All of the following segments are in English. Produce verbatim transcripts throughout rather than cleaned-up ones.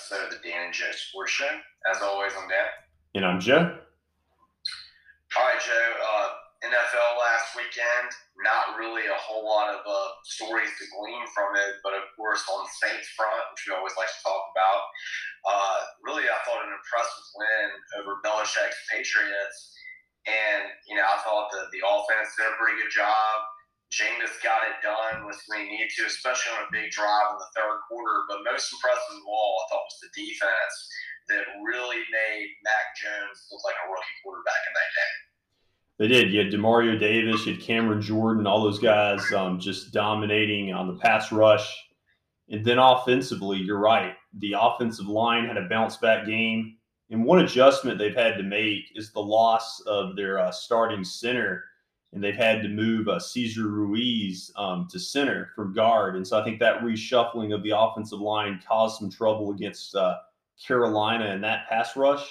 episode of the Dan and Joe Sports Show. As always, I'm Dan. And I'm Joe. All right, Joe. Uh, N F L last weekend, not really a whole lot of uh, stories to glean from it, but of course on the Saints front, which we always like to talk about, uh, really I thought an impressive win over Belichick's Patriots. And, you know, I thought that the offense did a pretty good job. Jameis got it done with when he needed to, especially on a big drive in the third quarter. But most impressive of all, I thought, was the defense that really made Mac Jones look like a rookie quarterback in that game. They did. You had DeMario Davis, you had Cameron Jordan, all those guys um, just dominating on the pass rush. And then offensively, you're right. The offensive line had a bounce-back game. And one adjustment they've had to make is the loss of their uh, starting center. And they've had to move uh, Caesar Ruiz um, to center from guard. And so I think that reshuffling of the offensive line caused some trouble against uh, Carolina in that pass rush.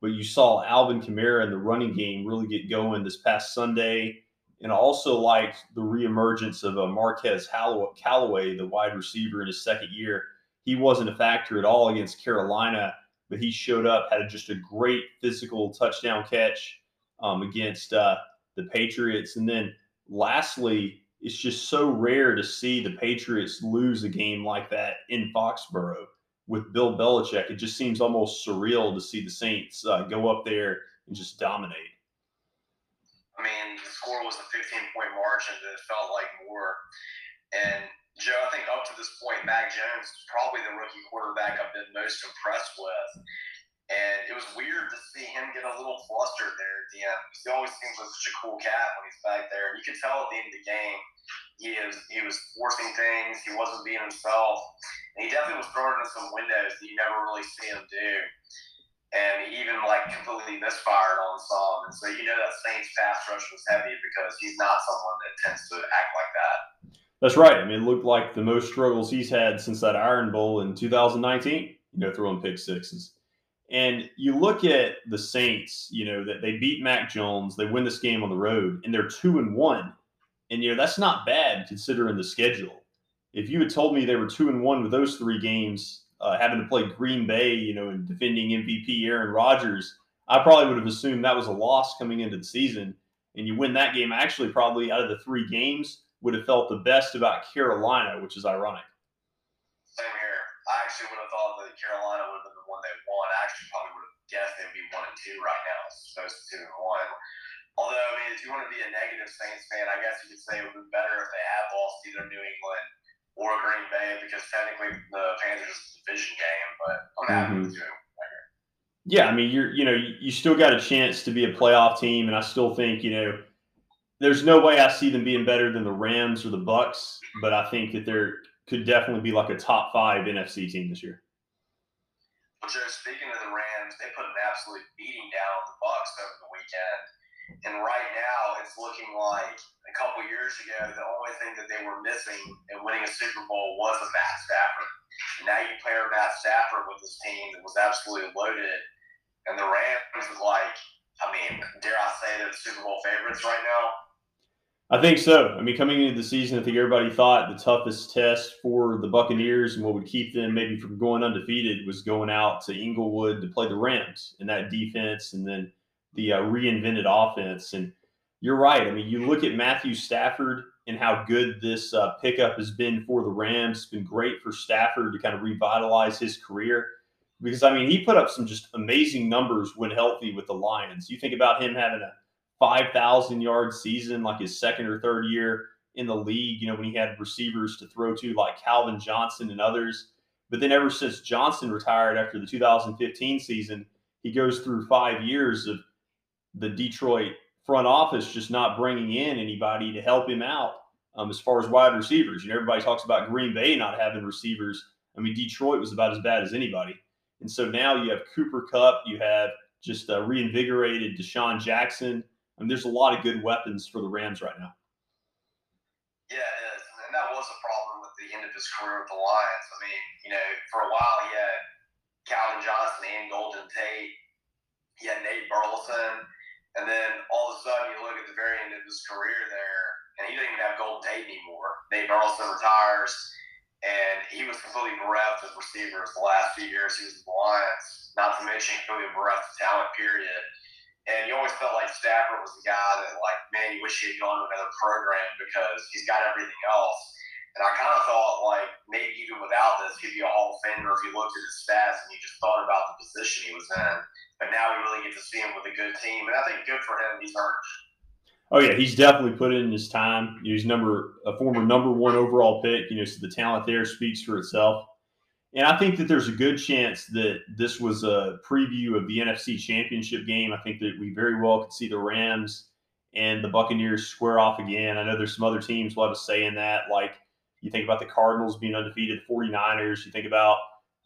But you saw Alvin Kamara in the running game really get going this past Sunday. And I also liked the reemergence of uh, Marquez Callaway, the wide receiver in his second year. He wasn't a factor at all against Carolina, but he showed up, had just a great physical touchdown catch um, against uh, – the Patriots. And then lastly, it's just so rare to see the Patriots lose a game like that in Foxborough with Bill Belichick. It just seems almost surreal to see the Saints uh, go up there and just dominate. I mean, the score was a fifteen-point margin that it felt like more. And, Joe, I think up to this point, Mac Jones is probably the rookie quarterback I've been most impressed with. And it was weird to see him get a little flustered there at the end. He always seems like such a cool cat when he's back there. And you could tell at the end of the game, he is, he was forcing things. He wasn't being himself. And he definitely was throwing in some windows that you never really see him do. And he even, like, completely misfired on some. And so you know that Saints pass rush was heavy because he's not someone that tends to act like that. That's right. I mean, it looked like the most struggles he's had since that Iron Bowl in two thousand nineteen, you know, throwing pick sixes. And you look at the Saints, you know, that they beat Mac Jones, they win this game on the road, and they're two and one. And, you know, that's not bad considering the schedule. If you had told me they were two and one with those three games, uh, having to play Green Bay, you know, and defending M V P Aaron Rodgers, I probably would have assumed that was a loss coming into the season. And you win that game, actually probably out of the three games, would have felt the best about Carolina, which is ironic. Same here. I actually would have thought that Carolina would have been the one they won. I actually probably would have guessed they'd be one and two right now, as opposed to two and one. Although, I mean, if you want to be a negative Saints fan, I guess you could say it would have been better if they had lost either New England or Green Bay, because technically the Panthers is a division game. But I'm happy mm-hmm. with doing better. Yeah, I mean, you're you know you, you still got a chance to be a playoff team, and I still think you know there's no way I see them being better than the Rams or the Bucks, but I think that they're could definitely be like a top five N F C team this year. Well, Joe, speaking of the Rams, they put an absolute beating down on the Bucs over the weekend. And right now, it's looking like a couple years ago, the only thing that they were missing in winning a Super Bowl was a Matt Stafford. And now you pair Matt Stafford with this team that was absolutely loaded. And the Rams is like, I mean, dare I say they're the Super Bowl favorites right now? I think so. I mean, coming into the season, I think everybody thought the toughest test for the Buccaneers and what would keep them maybe from going undefeated was going out to Inglewood to play the Rams and that defense and then the uh, reinvented offense. And you're right. I mean, you look at Matthew Stafford and how good this uh, pickup has been for the Rams. It's been great for Stafford to kind of revitalize his career because, I mean, he put up some just amazing numbers when healthy with the Lions. You think about him having a five thousand yard season, like his second or third year in the league, you know, when he had receivers to throw to like Calvin Johnson and others. But then ever since Johnson retired after the two thousand fifteen season, he goes through five years of the Detroit front office just not bringing in anybody to help him out um, as far as wide receivers. You know, everybody talks about Green Bay not having receivers. I mean, Detroit was about as bad as anybody. And so now you have Cooper Kupp, you have just a reinvigorated Deshaun Jackson. I mean, there's a lot of good weapons for the Rams right now. Yeah, it is. And that was a problem at the end of his career with the Lions. I mean, you know, for a while he had Calvin Johnson and Golden Tate. He had Nate Burleson. And then all of a sudden you look at the very end of his career there, and he didn't even have Golden Tate anymore. Nate Burleson retires, and he was completely bereft of receivers the last few years he was with the Lions, not to mention completely bereft of talent, period. And you always felt like Stafford was the guy that, like, man, you wish he had gone to another program because he's got everything else. And I kind of thought, like, maybe even without this, he'd be a Hall of Famer if you looked at his stats and you just thought about the position he was in. But now we really get to see him with a good team. And I think good for him, he's earned. Oh, yeah, he's definitely put in his time. He's number a former number one overall pick. You know, so the talent there speaks for itself. And I think that there's a good chance that this was a preview of the N F C Championship game. I think that we very well could see the Rams and the Buccaneers square off again. I know there's some other teams who have a say in that. Like, you think about the Cardinals being undefeated, the forty-niners. You think about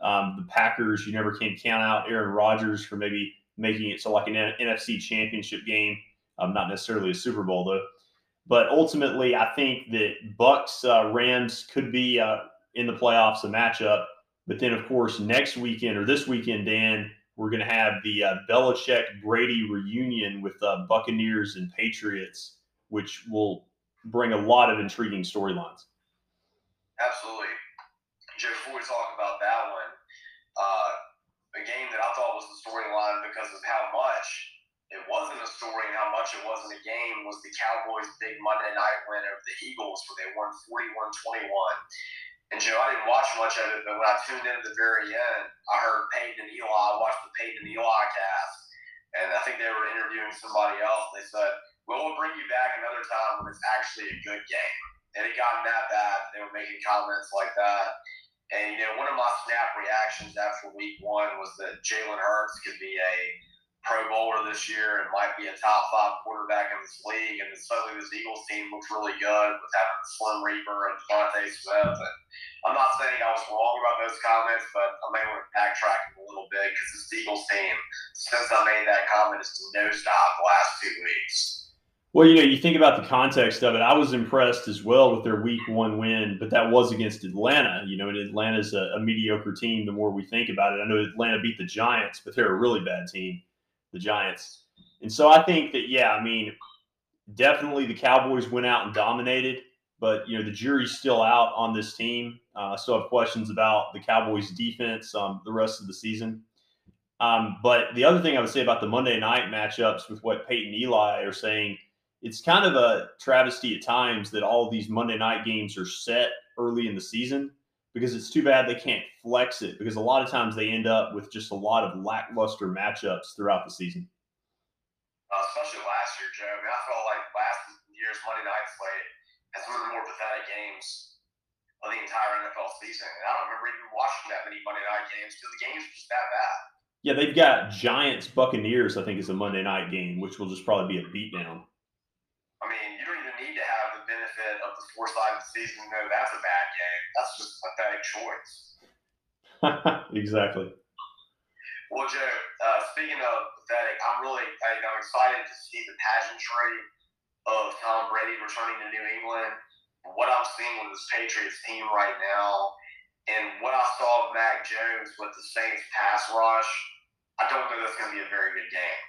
um, the Packers. You never can count out Aaron Rodgers for maybe making it to, like, an N F C Championship game. Um, not necessarily a Super Bowl, though. But ultimately, I think that Bucks uh, Rams could be uh, in the playoffs, a matchup. But then, of course, next weekend or this weekend, Dan, we're going to have the uh, Belichick-Brady reunion with uh, Buccaneers and Patriots, which will bring a lot of intriguing storylines. Absolutely. Joe, before we talk about that one, uh, a game that I thought was the storyline because of how much it wasn't a story and how much it wasn't a game was the Cowboys' big Monday night win over the Eagles where they won forty-one twenty-one. And, Joe, I didn't watch much of it, but when I tuned in at the very end, I heard Peyton and Eli. I watched the Peyton and Eli cast, and I think they were interviewing somebody else. They said, well, we'll bring you back another time when it's actually a good game. And it got that bad. They were making comments like that. And, you know, one of my snap reactions after week one was that Jalen Hurts could be a Pro Bowler this year and might be a top five quarterback in this league. And then suddenly this Eagles team looks really good with having Slim Reaper and DeVonta Smith. And I'm not saying I was wrong about those comments, but I may want to backtrack a little bit because this Eagles team, since I made that comment, has nosedived the last two weeks. Well, you know, you think about the context of it. I was impressed as well with their week one win, but that was against Atlanta. You know, and Atlanta's a, a mediocre team the more we think about it. I know Atlanta beat the Giants, but they're a really bad team, the Giants. And so I think that, yeah, I mean, definitely the Cowboys went out and dominated, but, you know, the jury's still out on this team. Uh, I still have questions about the Cowboys' defense um, the rest of the season. Um, but the other thing I would say about the Monday night matchups with what Peyton and Eli are saying, it's kind of a travesty at times that all these Monday night games are set early in the season because it's too bad they can't flex it because a lot of times they end up with just a lot of lackluster matchups throughout the season. Uh, especially last year, Joe. I mean, I felt like last year's Monday night slate had some of the more pathetic games of the entire N F L season. And I don't remember even watching that many Monday night games because the games were just that bad. Yeah, they've got Giants Buccaneers, I think, is a Monday night game, which will just probably be a beatdown. I mean, you don't even need to have the benefit of the foresight of the season. No, that's a bad game. That's just a pathetic choice. Exactly. Well, Joe, uh, speaking of pathetic, I'm really you know, excited to see the pageantry of Tom Brady returning to New England. What I'm seeing with this Patriots team right now and what I saw of Mac Jones with the Saints pass rush, I don't know that's going to be a very good game.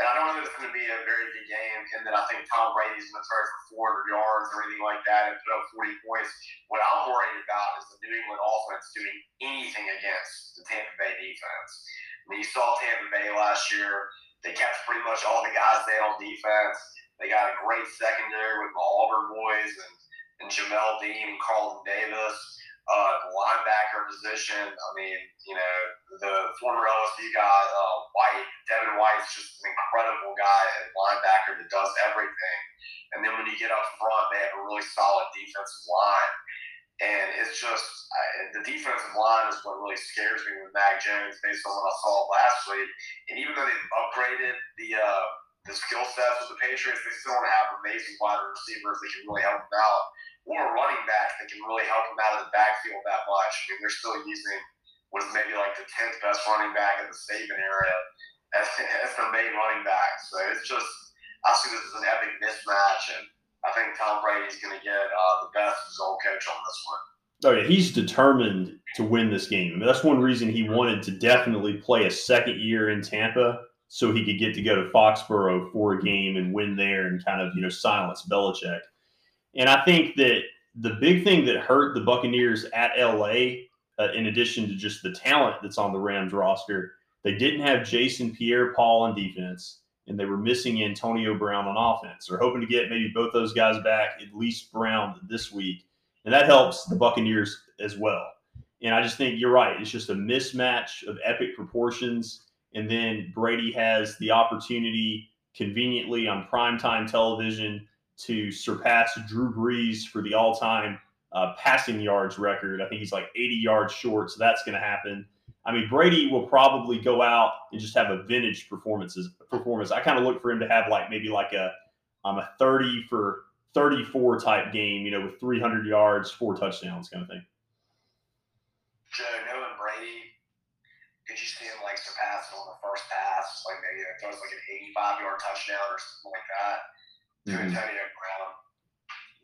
And I don't know if it's going to be a very good game, and then I think Tom Brady's going to throw for four hundred yards or anything like that and put up forty points. What I'm worried about is the New England offense doing anything against the Tampa Bay defense. I mean, you saw Tampa Bay last year. They kept pretty much all the guys they had on defense. They got a great secondary with the Auburn boys and, and Jamel Dean and Carlton Davis. Uh, the linebacker position, I mean, you know, the former L S U guy, uh, White, Devin White's just an incredible guy at linebacker that does everything. And then when you get up front, they have a really solid defensive line. And it's just I, the defensive line is what really scares me with Mac Jones based on what I saw last week. And even though they've upgraded the uh, the skill sets of the Patriots, they still don't have amazing wide receivers that can really help them out. Or running back that can really help them out of the backfield that much. I mean, they're still using what's maybe like the tenth best running back in the Saban era as, as the main running back. So it's just, I see this as an epic mismatch, and I think Tom Brady's going to get uh, the best of his old coach on this one. Oh, yeah, he's determined to win this game. I mean, that's one reason he wanted to definitely play a second year in Tampa so he could get to go to Foxborough for a game and win there and kind of, you know, silence Belichick. And I think that the big thing that hurt the Buccaneers at L A, uh, in addition to just the talent that's on the Rams roster, they didn't have Jason Pierre-Paul on defense, and they were missing Antonio Brown on offense. They're hoping to get maybe both those guys back, at least Brown this week, and that helps the Buccaneers as well. And I just think you're right. It's just a mismatch of epic proportions. And then Brady has the opportunity conveniently on primetime television to surpass Drew Brees for the all-time uh, passing yards record. I think he's like eighty yards short, so that's going to happen. I mean, Brady will probably go out and just have a vintage performances performance. I kind of look for him to have like maybe like a um, a thirty for thirty-four type game, you know, with three hundred yards, four touchdowns kind of thing. Joe, knowing Brady, could you see him like surpass it on the first pass? Like maybe it throws like an eighty-five yard touchdown or something like that to mm-hmm. Antonio Brown.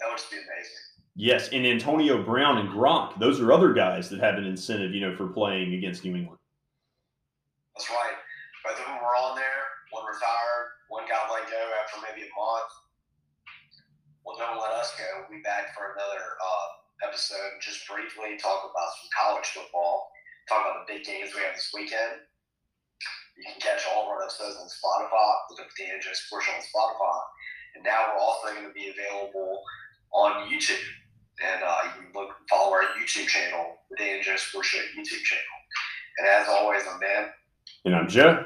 That would just be amazing. Yes, and Antonio Brown and Gronk, those are other guys that have an incentive, you know, for playing against New England. That's right. Both of them were on there. One retired. One got let go after maybe a month. Well, don't let us go. We'll be back for another uh, episode and just briefly talk about some college football, talk about the big games we have this weekend. You can catch all of our episodes on Spotify, the Dan and Joe Sports Show on Spotify. And now we're also going to be available on YouTube. And uh, you can look, follow our YouTube channel, the Dan and Joe Sports Show YouTube channel. And as always, I'm Dan. And I'm Joe.